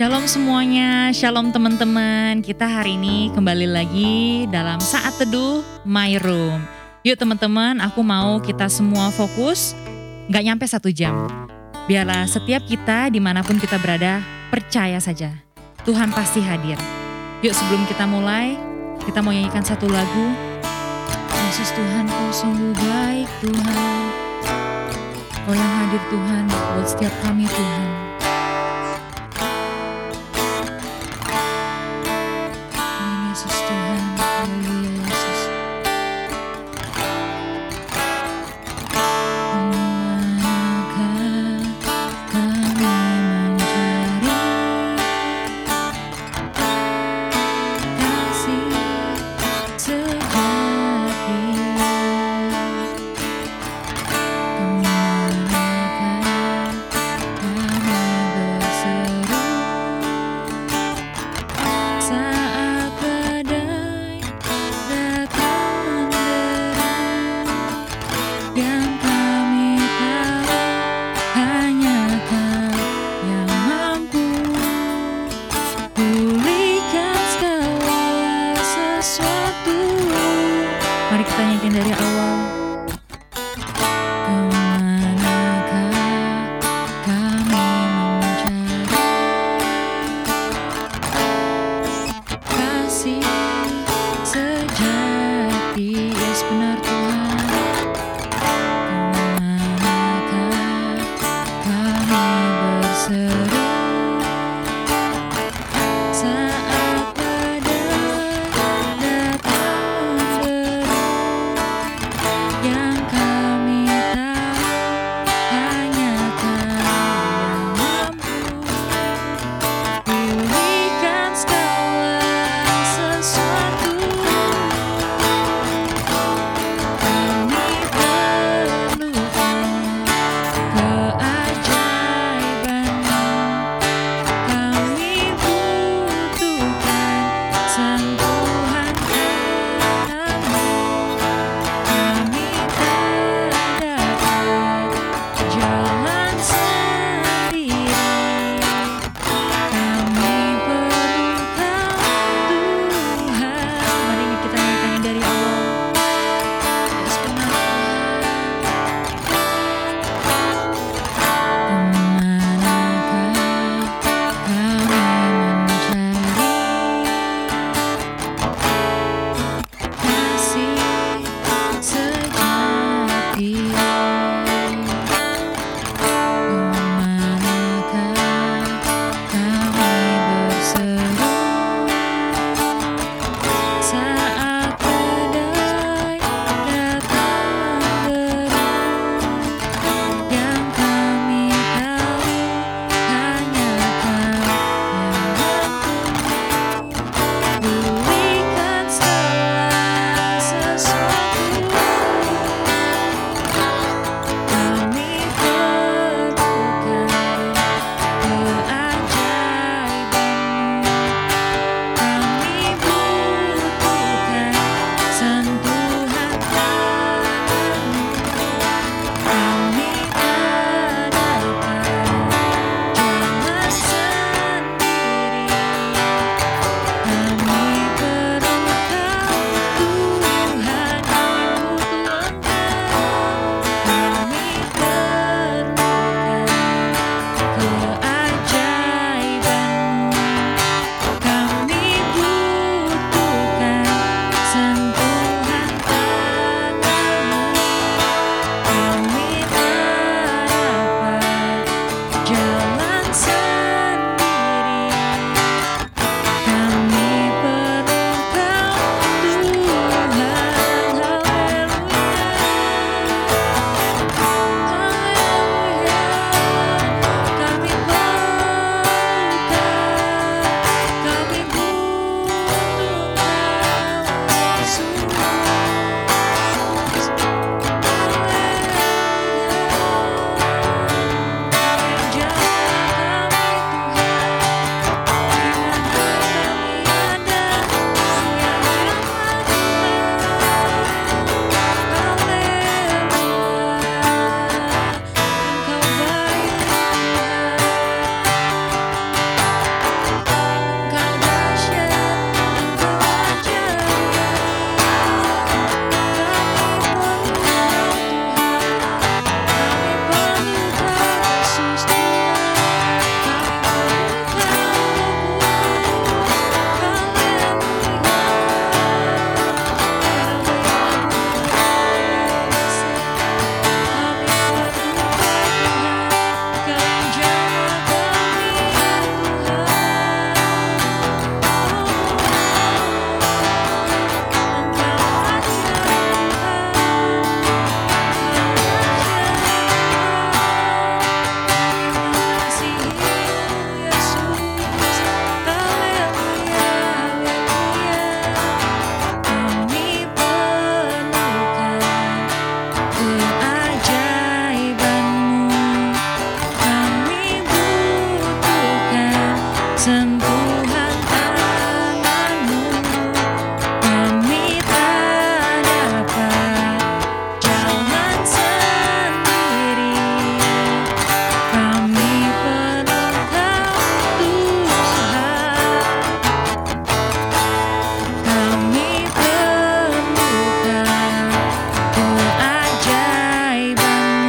Shalom semuanya, shalom teman-teman. Kita hari ini kembali lagi dalam Saat Teduh My Room. Yuk teman-teman, aku mau kita semua fokus, gak nyampe 1 jam. Biarlah setiap kita dimanapun kita berada, percaya saja, Tuhan pasti hadir. Yuk sebelum kita mulai, kita mau nyanyikan satu lagu. Yesus Tuhan, Kau sungguh baik Tuhan. Kau yang hadir Tuhan, buat setiap kami Tuhan. sentuhan tanganmu, kami tak dapat jalan sendiri, kami penuh Tuhan, kami temukan keajaiban-Mu, kami butuhkan sentuhan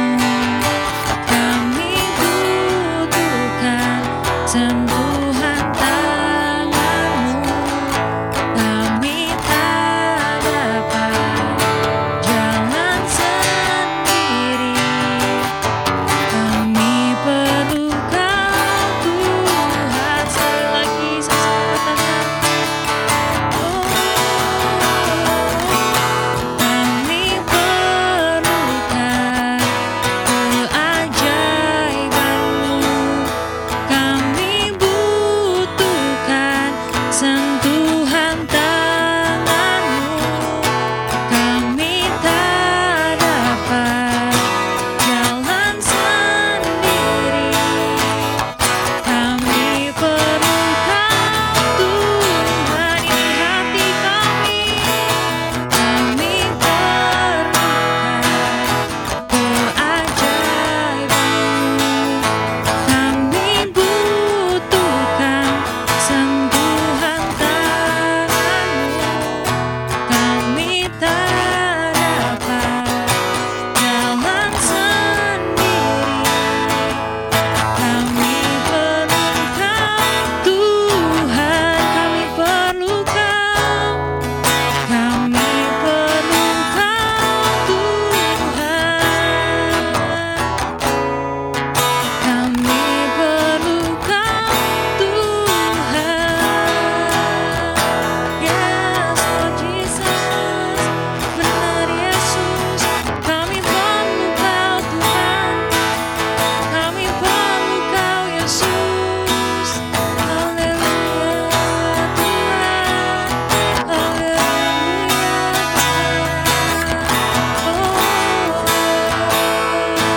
tanganmu, kami tak dapat jalan sendiri, kami perlu Kau Tuhan. Sekali lagi saya kami perlukan keajaiban-Mu, kami butuhkan sentuhan tanganmu, kami tak dapat jalan sendiri, kami perlu Kau Tuhan. Ini hati kami perlukan keajaiban-Mu, kami butuhkan sentuhan tanganmu, kami tak dapat jalan sendiri, kami perlu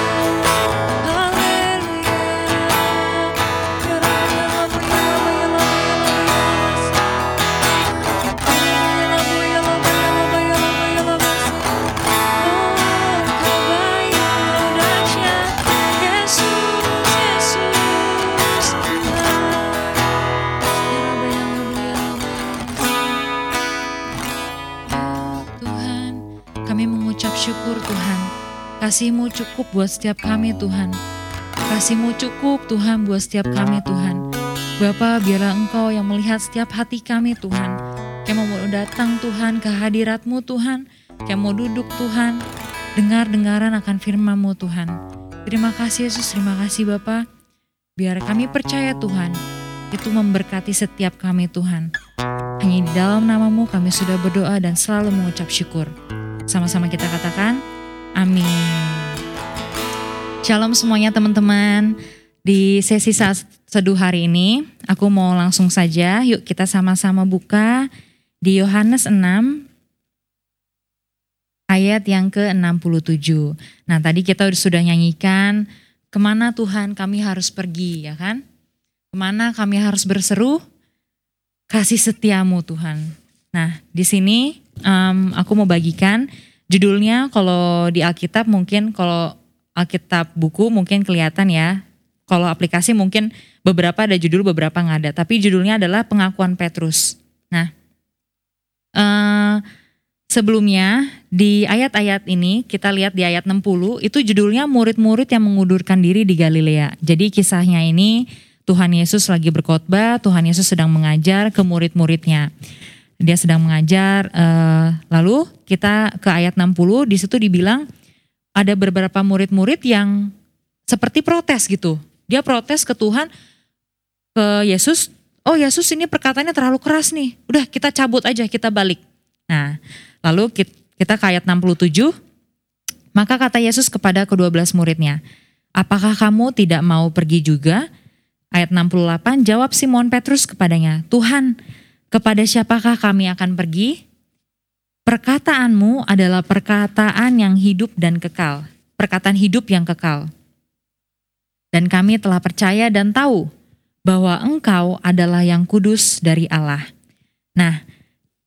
Kau Tuhan, kami perlu Kau, kami perlu Kau Tuhan, kami perlu Kau Tuhan. Yes, Lord Jesus, benar Yesus, kami perlu Kau Tuhan, kami perlu Kau Yesus. Haleluya Tuhan, haleluya Tuhan, oh haleluya. Tuhan, kami mengucap syukur Tuhan, kasih-Mu cukup buat setiap kami Tuhan, kasih-Mu cukup Tuhan buat setiap kami Tuhan. Bapa, biarlah Engkau yang melihat setiap hati kami Tuhan. Kami mau datang Tuhan ke hadirat-Mu Tuhan, kami mau duduk Tuhan, dengar-dengaran akan firman-Mu Tuhan. Terima kasih Yesus, terima kasih Bapa. Biar kami percaya Tuhan, itu memberkati setiap kami Tuhan. Hanya di dalam nama-Mu kami sudah berdoa dan selalu mengucap syukur. Sama-sama kita katakan, amin. Shalom semuanya teman-teman. Di sesi saat seduh hari ini, aku mau langsung saja, yuk kita sama-sama buka di Yohanes 6 ayat yang ke-67. Nah tadi kita sudah nyanyikan, kemana Tuhan kami harus pergi, ya kan? Kemana kami harus berseru? Kasih setiamu Tuhan. Nah di sini aku mau bagikan judulnya, kalau di Alkitab mungkin, kalau Alkitab buku mungkin kelihatan ya. Kalau aplikasi mungkin beberapa ada judul, beberapa nggak ada. Tapi judulnya adalah Pengakuan Petrus. Nah, sebelumnya di ayat-ayat ini kita lihat di ayat 60 itu judulnya murid-murid yang mengundurkan diri di Galilea. Jadi kisahnya ini Tuhan Yesus lagi berkhotbah, Tuhan Yesus sedang mengajar ke murid-muridnya. Dia sedang mengajar. Lalu kita ke ayat 60, di situ dibilang ada beberapa murid-murid yang seperti protes gitu. Dia protes ke Tuhan, ke Yesus, oh Yesus ini perkataannya terlalu keras nih, udah kita cabut aja, kita balik. Nah lalu kita ke ayat 67, maka kata Yesus kepada ke-12 muridnya, apakah kamu tidak mau pergi juga? Ayat 68, jawab Simon Petrus kepadanya, Tuhan, kepada siapakah kami akan pergi? Perkataanmu adalah perkataan yang hidup dan kekal, perkataan hidup yang kekal. Dan kami telah percaya dan tahu bahwa engkau adalah yang kudus dari Allah. Nah,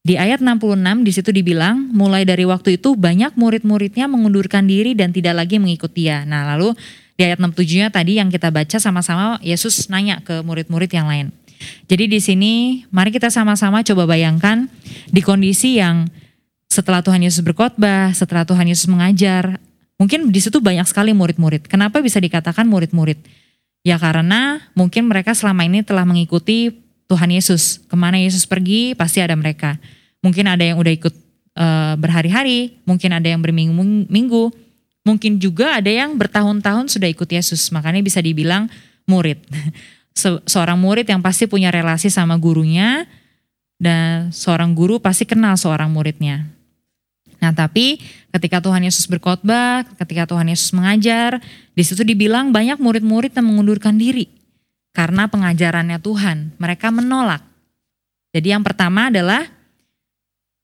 di ayat 66 di situ dibilang, mulai dari waktu itu banyak murid-muridnya mengundurkan diri dan tidak lagi mengikut dia. Nah, lalu di ayat 67-nya tadi yang kita baca sama-sama Yesus nanya ke murid-murid yang lain. Jadi di sini mari kita sama-sama coba bayangkan di kondisi yang setelah Tuhan Yesus berkhotbah, setelah Tuhan Yesus mengajar, mungkin di situ banyak sekali murid-murid. Kenapa bisa dikatakan murid-murid? Ya karena mungkin mereka selama ini telah mengikuti Tuhan Yesus. Kemana Yesus pergi pasti ada mereka. Mungkin ada yang udah ikut berhari-hari, mungkin ada yang berminggu-minggu, mungkin juga ada yang bertahun-tahun sudah ikut Yesus. Makanya bisa dibilang murid. Seorang murid yang pasti punya relasi sama gurunya, dan seorang guru pasti kenal seorang muridnya. Nah, tapi ketika Tuhan Yesus berkhotbah, ketika Tuhan Yesus mengajar, di situ dibilang banyak murid-murid yang mengundurkan diri karena pengajarannya Tuhan. Mereka menolak. Jadi yang pertama adalah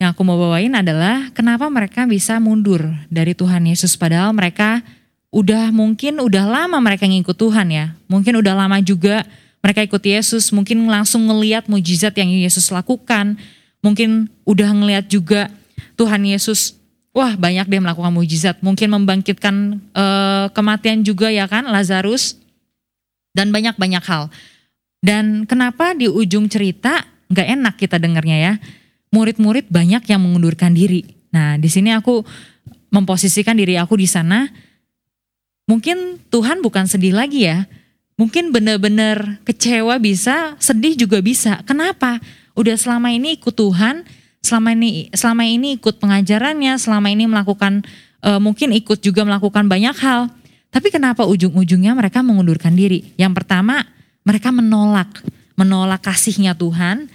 yang aku mau bawain adalah kenapa mereka bisa mundur dari Tuhan Yesus padahal mereka udah lama mereka ngikut Tuhan ya. Mungkin udah lama juga mereka ikut Yesus, mungkin langsung ngelihat mujizat yang Yesus lakukan. Mungkin udah ngelihat juga Tuhan Yesus, wah banyak dia melakukan mujizat, mungkin membangkitkan kematian juga ya kan, Lazarus, dan banyak-banyak hal. Dan kenapa di ujung cerita gak enak kita dengarnya ya, murid-murid banyak yang mengundurkan diri. Nah di sini aku memposisikan diri aku di sana, mungkin Tuhan bukan sedih lagi ya, mungkin benar-benar kecewa bisa, sedih juga bisa. Kenapa? Udah selama ini ikut Tuhan, selama ini ikut pengajarannya, selama ini melakukan mungkin ikut juga melakukan banyak hal. Tapi kenapa ujung-ujungnya mereka mengundurkan diri? Yang pertama, mereka menolak kasihnya Tuhan,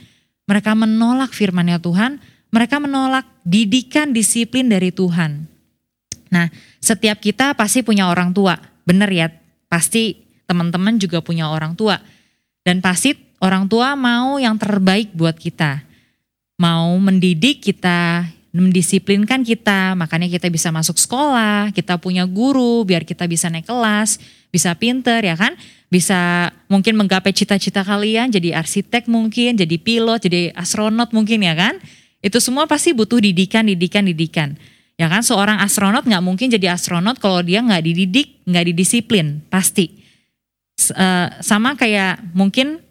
mereka menolak firman-Nya Tuhan, mereka menolak didikan disiplin dari Tuhan. Nah, setiap kita pasti punya orang tua, bener ya? Pasti teman-teman juga punya orang tua, dan pasti orang tua mau yang terbaik buat kita. Mau mendidik kita, mendisiplinkan kita, makanya kita bisa masuk sekolah, kita punya guru biar kita bisa naik kelas, bisa pinter ya kan, bisa mungkin menggapai cita-cita kalian, jadi arsitek mungkin, jadi pilot, jadi astronot mungkin ya kan. Itu semua pasti butuh didikan. Ya kan, seorang astronot gak mungkin jadi astronot kalau dia gak dididik, gak didisiplin, pasti. Sama kayak mungkin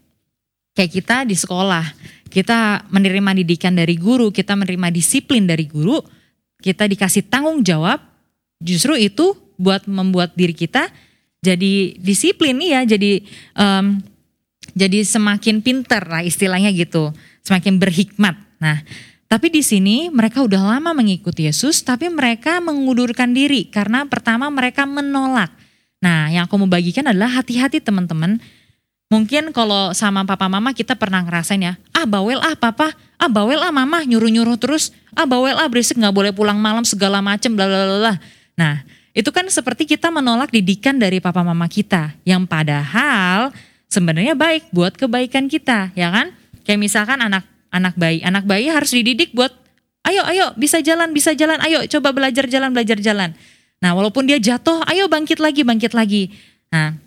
kayak kita di sekolah. Kita menerima didikan dari guru, kita menerima disiplin dari guru, kita dikasih tanggung jawab, justru itu buat membuat diri kita jadi disiplin ya, jadi semakin pintar lah istilahnya gitu, semakin berhikmat. Nah, tapi di sini mereka udah lama mengikuti Yesus, tapi mereka mengundurkan diri karena pertama mereka menolak. Nah, yang aku mau bagikan adalah hati-hati teman-teman. Mungkin kalau sama papa mama kita pernah ngerasain ya, bawel papa, bawel mama, nyuruh-nyuruh terus, bawel berisik, gak boleh pulang malam segala macem, blablabla. Nah itu kan seperti kita menolak didikan dari papa mama kita, yang padahal sebenarnya baik buat kebaikan kita, ya kan? Kayak misalkan anak bayi harus dididik buat, ayo bisa jalan, ayo coba belajar jalan. Nah walaupun dia jatuh, ayo bangkit lagi. Nah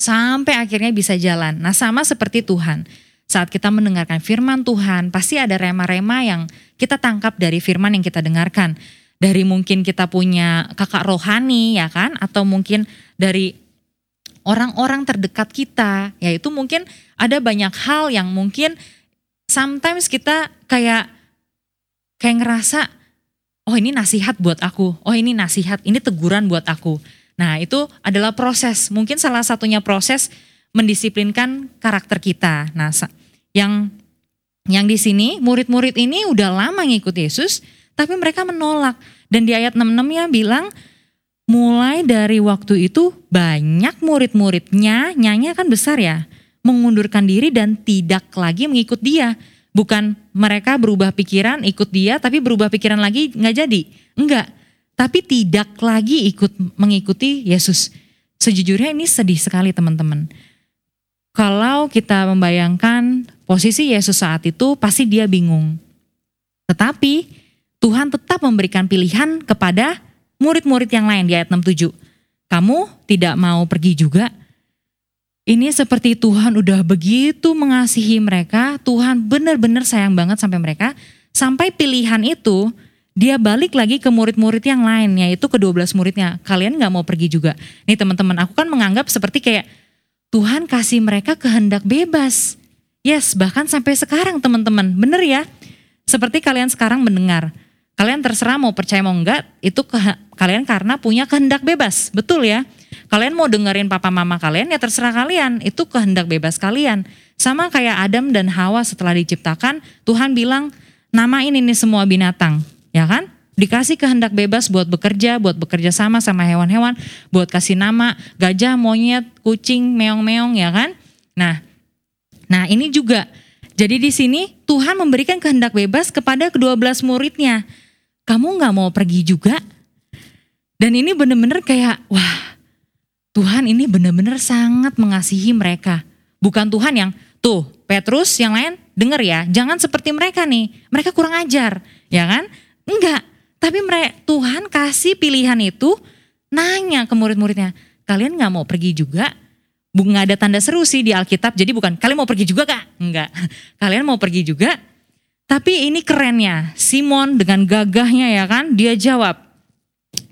sampai akhirnya bisa jalan. Nah sama seperti Tuhan. Saat kita mendengarkan firman Tuhan, pasti ada rema-rema yang kita tangkap dari firman yang kita dengarkan. Dari mungkin kita punya kakak rohani ya kan, atau mungkin dari orang-orang terdekat kita. Yaitu mungkin ada banyak hal yang mungkin sometimes kita kayak ngerasa, oh ini nasihat buat aku, oh ini nasihat, ini teguran buat aku. Nah itu adalah proses, mungkin salah satunya proses mendisiplinkan karakter kita. Nah yang di sini murid-murid ini udah lama ngikut Yesus, tapi mereka menolak. Dan di ayat 66-nya bilang, mulai dari waktu itu banyak murid-muridnya, nyanya kan besar ya, mengundurkan diri dan tidak lagi mengikut dia. Bukan mereka berubah pikiran ikut dia, tapi berubah pikiran lagi gak jadi, enggak. Tapi tidak lagi mengikuti Yesus. Sejujurnya ini sedih sekali teman-teman. Kalau kita membayangkan posisi Yesus saat itu, pasti dia bingung. Tetapi Tuhan tetap memberikan pilihan kepada murid-murid yang lain di ayat 67. Kamu tidak mau pergi juga? Ini seperti Tuhan udah begitu mengasihi mereka, Tuhan benar-benar sayang banget sampai mereka, sampai pilihan itu dia balik lagi ke murid-murid yang lain, yaitu ke 12 muridnya. Kalian gak mau pergi juga. Nih teman-teman, aku kan menganggap seperti kayak Tuhan kasih mereka kehendak bebas. Yes, bahkan sampai sekarang teman-teman, bener ya? Seperti kalian sekarang mendengar. Kalian terserah mau percaya mau enggak, itu kalian karena punya kehendak bebas, betul ya? Kalian mau dengerin papa mama kalian, ya terserah kalian, itu kehendak bebas kalian. Sama kayak Adam dan Hawa setelah diciptakan, Tuhan bilang, namain ini semua binatang, ya kan? Dikasih kehendak bebas buat bekerja sama hewan-hewan, buat kasih nama, gajah, monyet, kucing, meong-meong, ya kan? Nah ini juga, jadi di sini Tuhan memberikan kehendak bebas kepada ke-12 muridnya. Kamu gak mau pergi juga? Dan ini benar-benar kayak, wah Tuhan ini benar-benar sangat mengasihi mereka. Bukan Tuhan yang, tuh Petrus yang lain dengar ya, jangan seperti mereka nih, mereka kurang ajar, ya kan? Enggak, tapi Tuhan kasih pilihan itu, nanya ke murid-muridnya, kalian gak mau pergi juga? Nggak ada tanda seru sih di Alkitab, jadi bukan, kalian mau pergi juga kak? Enggak, kalian mau pergi juga? Tapi ini kerennya, Simon dengan gagahnya ya kan, dia jawab,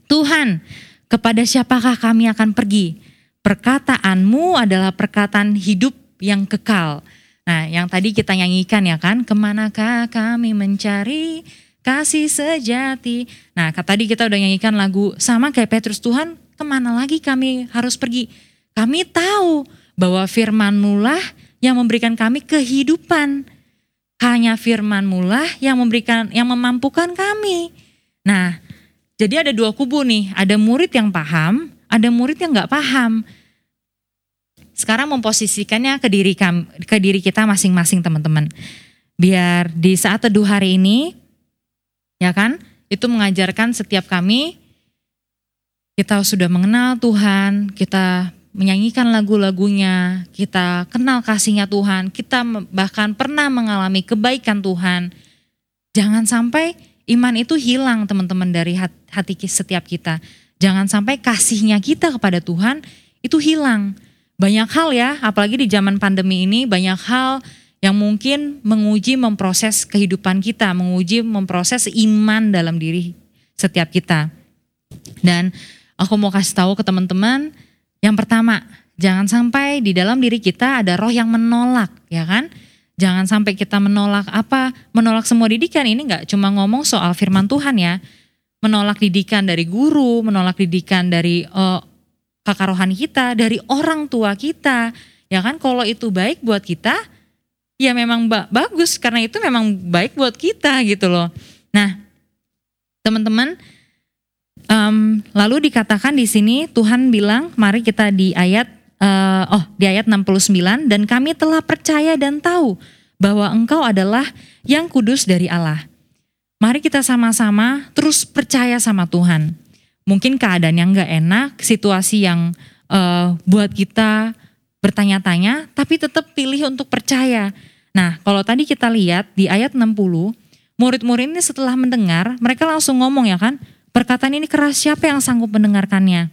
Tuhan, kepada siapakah kami akan pergi? Perkataanmu adalah perkataan hidup yang kekal. Nah, yang tadi kita nyanyikan ya kan, kemanakah kami mencari kasih sejati. Nah, tadi kita udah nyanyikan lagu sama kayak Petrus, Tuhan, kemana lagi kami harus pergi? Kami tahu bahwa firman-Mu lah yang memberikan kami kehidupan. Hanya firman-Mu lah yang memampukan kami. Nah, jadi ada dua kubu nih. Ada murid yang paham, ada murid yang gak paham. Sekarang memposisikannya ke diri kita masing-masing teman-teman. Biar di saat teduh hari ini, ya kan, itu mengajarkan setiap kami, kita sudah mengenal Tuhan, kita menyanyikan lagu-lagunya, kita kenal kasihnya Tuhan, kita bahkan pernah mengalami kebaikan Tuhan. Jangan sampai iman itu hilang teman-teman dari hati setiap kita. Jangan sampai kasihnya kita kepada Tuhan itu hilang. Banyak hal ya, apalagi di zaman pandemi ini, banyak hal yang mungkin menguji memproses kehidupan kita, menguji memproses iman dalam diri setiap kita. Dan aku mau kasih tahu ke teman-teman, yang pertama, jangan sampai di dalam diri kita ada roh yang menolak, ya kan? Jangan sampai kita menolak apa? Menolak semua didikan, ini gak cuma ngomong soal firman Tuhan ya. Menolak didikan dari guru, menolak didikan dari kakak rohani kita, dari orang tua kita. Ya kan, kalau itu baik buat kita, ya memang bagus, karena itu memang baik buat kita gitu loh. Nah, teman-teman, lalu dikatakan di sini Tuhan bilang, mari kita di ayat 69, dan kami telah percaya dan tahu bahwa Engkau adalah yang kudus dari Allah. Mari kita sama-sama terus percaya sama Tuhan. Mungkin keadaan yang gak enak, situasi yang buat kita bertanya-tanya, tapi tetap pilih untuk percaya. Nah, kalau tadi kita lihat di ayat 60, murid-murid ini setelah mendengar, mereka langsung ngomong ya kan, perkataan ini keras, siapa yang sanggup mendengarkannya?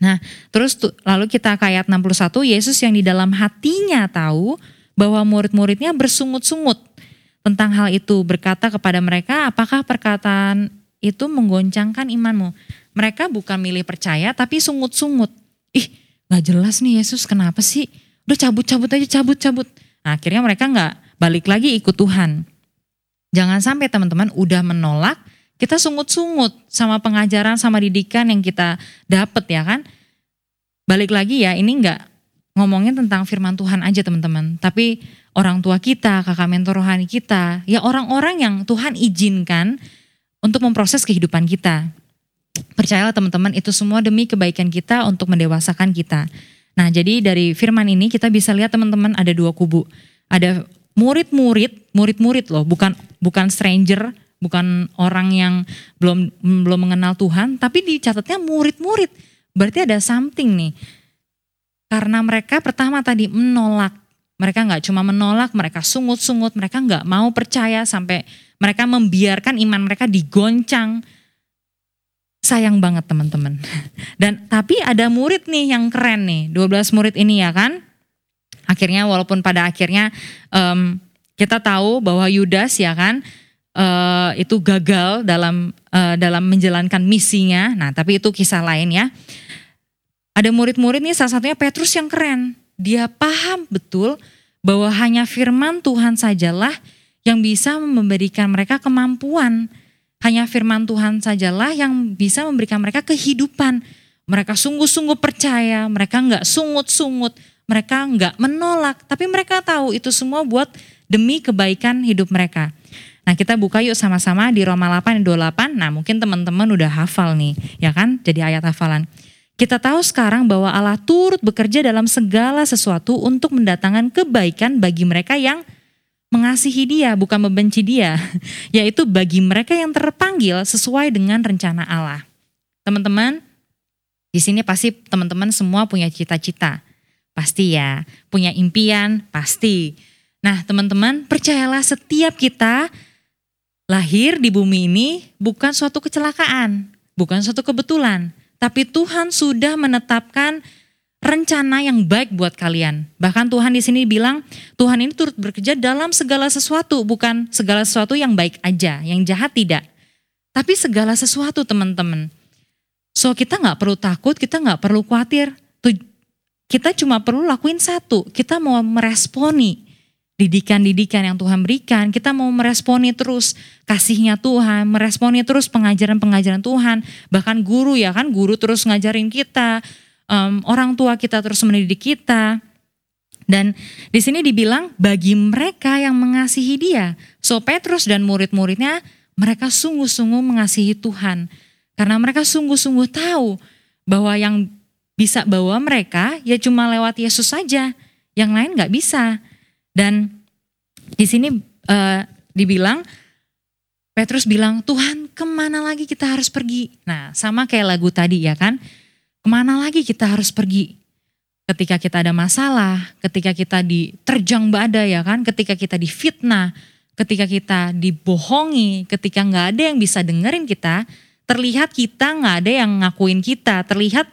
Nah, terus lalu kita ke ayat 61, Yesus yang di dalam hatinya tahu bahwa murid-muridnya bersungut-sungut tentang hal itu, berkata kepada mereka, apakah perkataan itu menggoncangkan imanmu? Mereka bukan milih percaya, tapi sungut-sungut. Ih, gak jelas nih Yesus, kenapa sih? Udah cabut-cabut aja. Nah, akhirnya mereka gak balik lagi ikut Tuhan. Jangan sampai teman-teman udah menolak, kita sungut-sungut sama pengajaran, sama didikan yang kita dapat ya kan. Balik lagi ya, ini enggak ngomongin tentang firman Tuhan aja teman-teman. Tapi orang tua kita, kakak mentor rohani kita, ya orang-orang yang Tuhan izinkan untuk memproses kehidupan kita. Percayalah teman-teman, itu semua demi kebaikan kita untuk mendewasakan kita. Nah, jadi dari firman ini kita bisa lihat teman-teman ada dua kubu. Ada murid-murid loh, bukan stranger, bukan orang yang belum mengenal Tuhan, tapi dicatatnya murid-murid. Berarti ada something nih. Karena mereka pertama tadi menolak. Mereka gak cuma menolak, mereka sungut-sungut, mereka gak mau percaya sampai mereka membiarkan iman mereka digoncang. Sayang banget teman-teman. Dan tapi ada murid nih yang keren nih, 12 murid ini ya kan. Akhirnya walaupun pada akhirnya kita tahu bahwa Yudas ya kan itu gagal dalam menjalankan misinya. Nah, tapi itu kisah lain ya. Ada murid-murid nih, salah satunya Petrus yang keren. Dia paham betul bahwa hanya firman Tuhan sajalah yang bisa memberikan mereka kemampuan. Hanya firman Tuhan sajalah yang bisa memberikan mereka kehidupan. Mereka sungguh-sungguh percaya, mereka gak sungut-sungut, mereka gak menolak. Tapi mereka tahu itu semua buat demi kebaikan hidup mereka. Nah kita buka yuk sama-sama di Roma 8:28. Nah mungkin teman-teman udah hafal nih, ya kan? Jadi ayat hafalan. Kita tahu sekarang bahwa Allah turut bekerja dalam segala sesuatu untuk mendatangkan kebaikan bagi mereka yang mengasihi dia, bukan membenci dia, yaitu bagi mereka yang terpanggil sesuai dengan rencana Allah. Teman-teman, di sini pasti teman-teman semua punya cita-cita, pasti ya, punya impian, pasti. Nah teman-teman, percayalah setiap kita lahir di bumi ini bukan suatu kecelakaan, bukan suatu kebetulan, tapi Tuhan sudah menetapkan rencana yang baik buat kalian. Bahkan Tuhan di sini bilang, Tuhan ini turut bekerja dalam segala sesuatu, bukan segala sesuatu yang baik aja, yang jahat tidak. Tapi segala sesuatu teman-teman. So kita gak perlu takut, kita gak perlu khawatir. Kita cuma perlu lakuin satu, kita mau meresponi didikan-didikan yang Tuhan berikan, kita mau meresponi terus kasihnya Tuhan, meresponi terus pengajaran-pengajaran Tuhan, bahkan guru ya kan, guru terus ngajarin kita, orang tua kita terus mendidik kita. Dan di sini dibilang bagi mereka yang mengasihi dia. So Petrus dan murid-muridnya, mereka sungguh-sungguh mengasihi Tuhan. Karena mereka sungguh-sungguh tahu bahwa yang bisa bawa mereka ya cuma lewat Yesus saja. Yang lain gak bisa. Dan di sini dibilang, Petrus bilang, Tuhan kemana lagi kita harus pergi? Nah sama kayak lagu tadi ya kan. Kemana lagi kita harus pergi? Ketika kita ada masalah, ketika kita diterjang badai ya kan, ketika kita difitnah, ketika kita dibohongi, ketika gak ada yang bisa dengerin kita, terlihat kita gak ada yang ngakuin kita, terlihat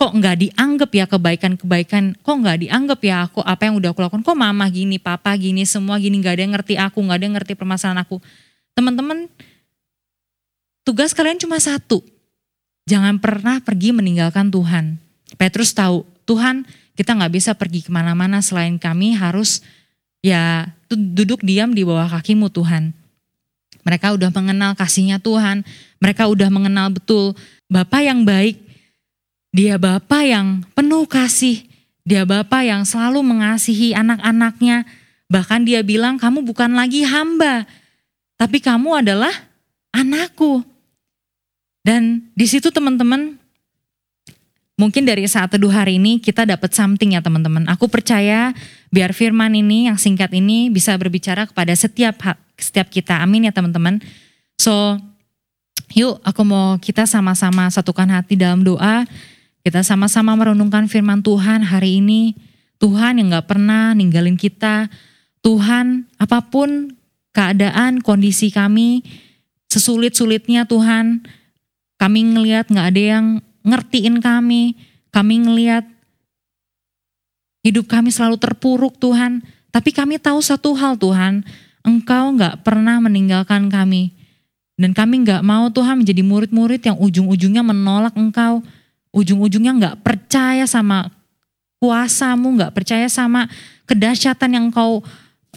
kok gak dianggap ya kebaikan-kebaikan, kok gak dianggap ya aku apa yang udah aku lakukan, kok mama gini, papa gini, semua gini, gak ada yang ngerti aku, gak ada yang ngerti permasalahan aku. Teman-teman, tugas kalian cuma satu. Jangan pernah pergi meninggalkan Tuhan. Petrus tahu, Tuhan kita gak bisa pergi kemana-mana selain kami harus ya duduk diam di bawah kakimu Tuhan. Mereka udah mengenal kasihnya Tuhan. Mereka udah mengenal betul Bapa yang baik. Dia Bapa yang penuh kasih. Dia Bapa yang selalu mengasihi anak-anaknya. Bahkan dia bilang kamu bukan lagi hamba. Tapi kamu adalah anakku. Dan di situ teman-teman, mungkin dari saat teduh hari ini kita dapat something ya teman-teman. Aku percaya biar firman ini yang singkat ini bisa berbicara kepada setiap kita. Amin ya teman-teman. So, yuk aku mau kita sama-sama satukan hati dalam doa. Kita sama-sama merenungkan firman Tuhan hari ini. Tuhan yang gak pernah ninggalin kita. Tuhan apapun keadaan, kondisi kami, sesulit-sulitnya Tuhan. Kami ngelihat gak ada yang ngertiin kami. Kami ngelihat hidup kami selalu terpuruk Tuhan. Tapi kami tahu satu hal Tuhan. Engkau gak pernah meninggalkan kami. Dan kami gak mau Tuhan menjadi murid-murid yang ujung-ujungnya menolak Engkau. Ujung-ujungnya gak percaya sama kuasamu. Gak percaya sama kedahsyatan yang Engkau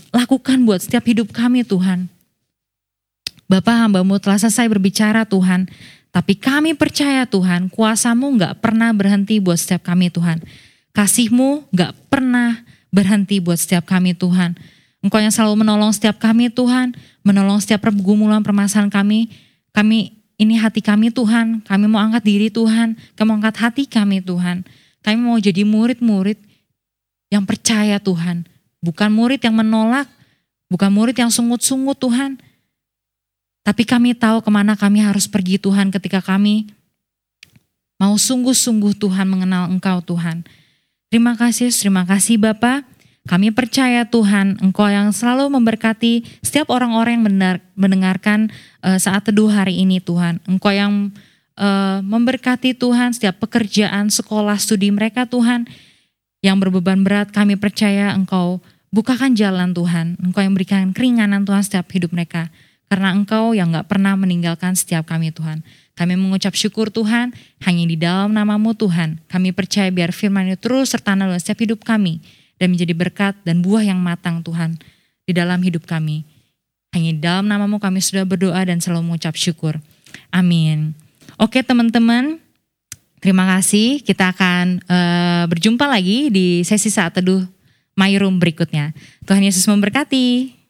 lakukan buat setiap hidup kami Tuhan. Bapa hamba-Mu telah selesai berbicara Tuhan. Tapi kami percaya Tuhan, kuasa-Mu gak pernah berhenti buat setiap kami Tuhan. Kasih-Mu gak pernah berhenti buat setiap kami Tuhan. Engkau yang selalu menolong setiap kami Tuhan, menolong setiap pergumulan permasalahan kami. Kami ini hati kami Tuhan, kami mau angkat diri Tuhan, kami mau angkat hati kami Tuhan. Kami mau jadi murid-murid yang percaya Tuhan. Bukan murid yang menolak, bukan murid yang sungut-sungut Tuhan. Tapi kami tahu kemana kami harus pergi Tuhan ketika kami mau sungguh-sungguh Tuhan mengenal Engkau Tuhan. Terima kasih Bapa. Kami percaya Tuhan Engkau yang selalu memberkati setiap orang-orang yang mendengarkan saat teduh hari ini Tuhan. Engkau yang memberkati Tuhan setiap pekerjaan, sekolah, studi mereka Tuhan. Yang berbeban berat kami percaya Engkau bukakan jalan Tuhan. Engkau yang berikan keringanan Tuhan setiap hidup mereka. Karena Engkau yang gak pernah meninggalkan setiap kami Tuhan. Kami mengucap syukur Tuhan, hanya di dalam namamu Tuhan. Kami percaya biar firman-Mu terus serta dalam setiap hidup kami. Dan menjadi berkat dan buah yang matang Tuhan di dalam hidup kami. Hanya di dalam namamu kami sudah berdoa dan selalu mengucap syukur. Amin. Oke teman-teman, terima kasih. Kita akan berjumpa lagi di sesi saat teduh My Room berikutnya. Tuhan Yesus memberkati.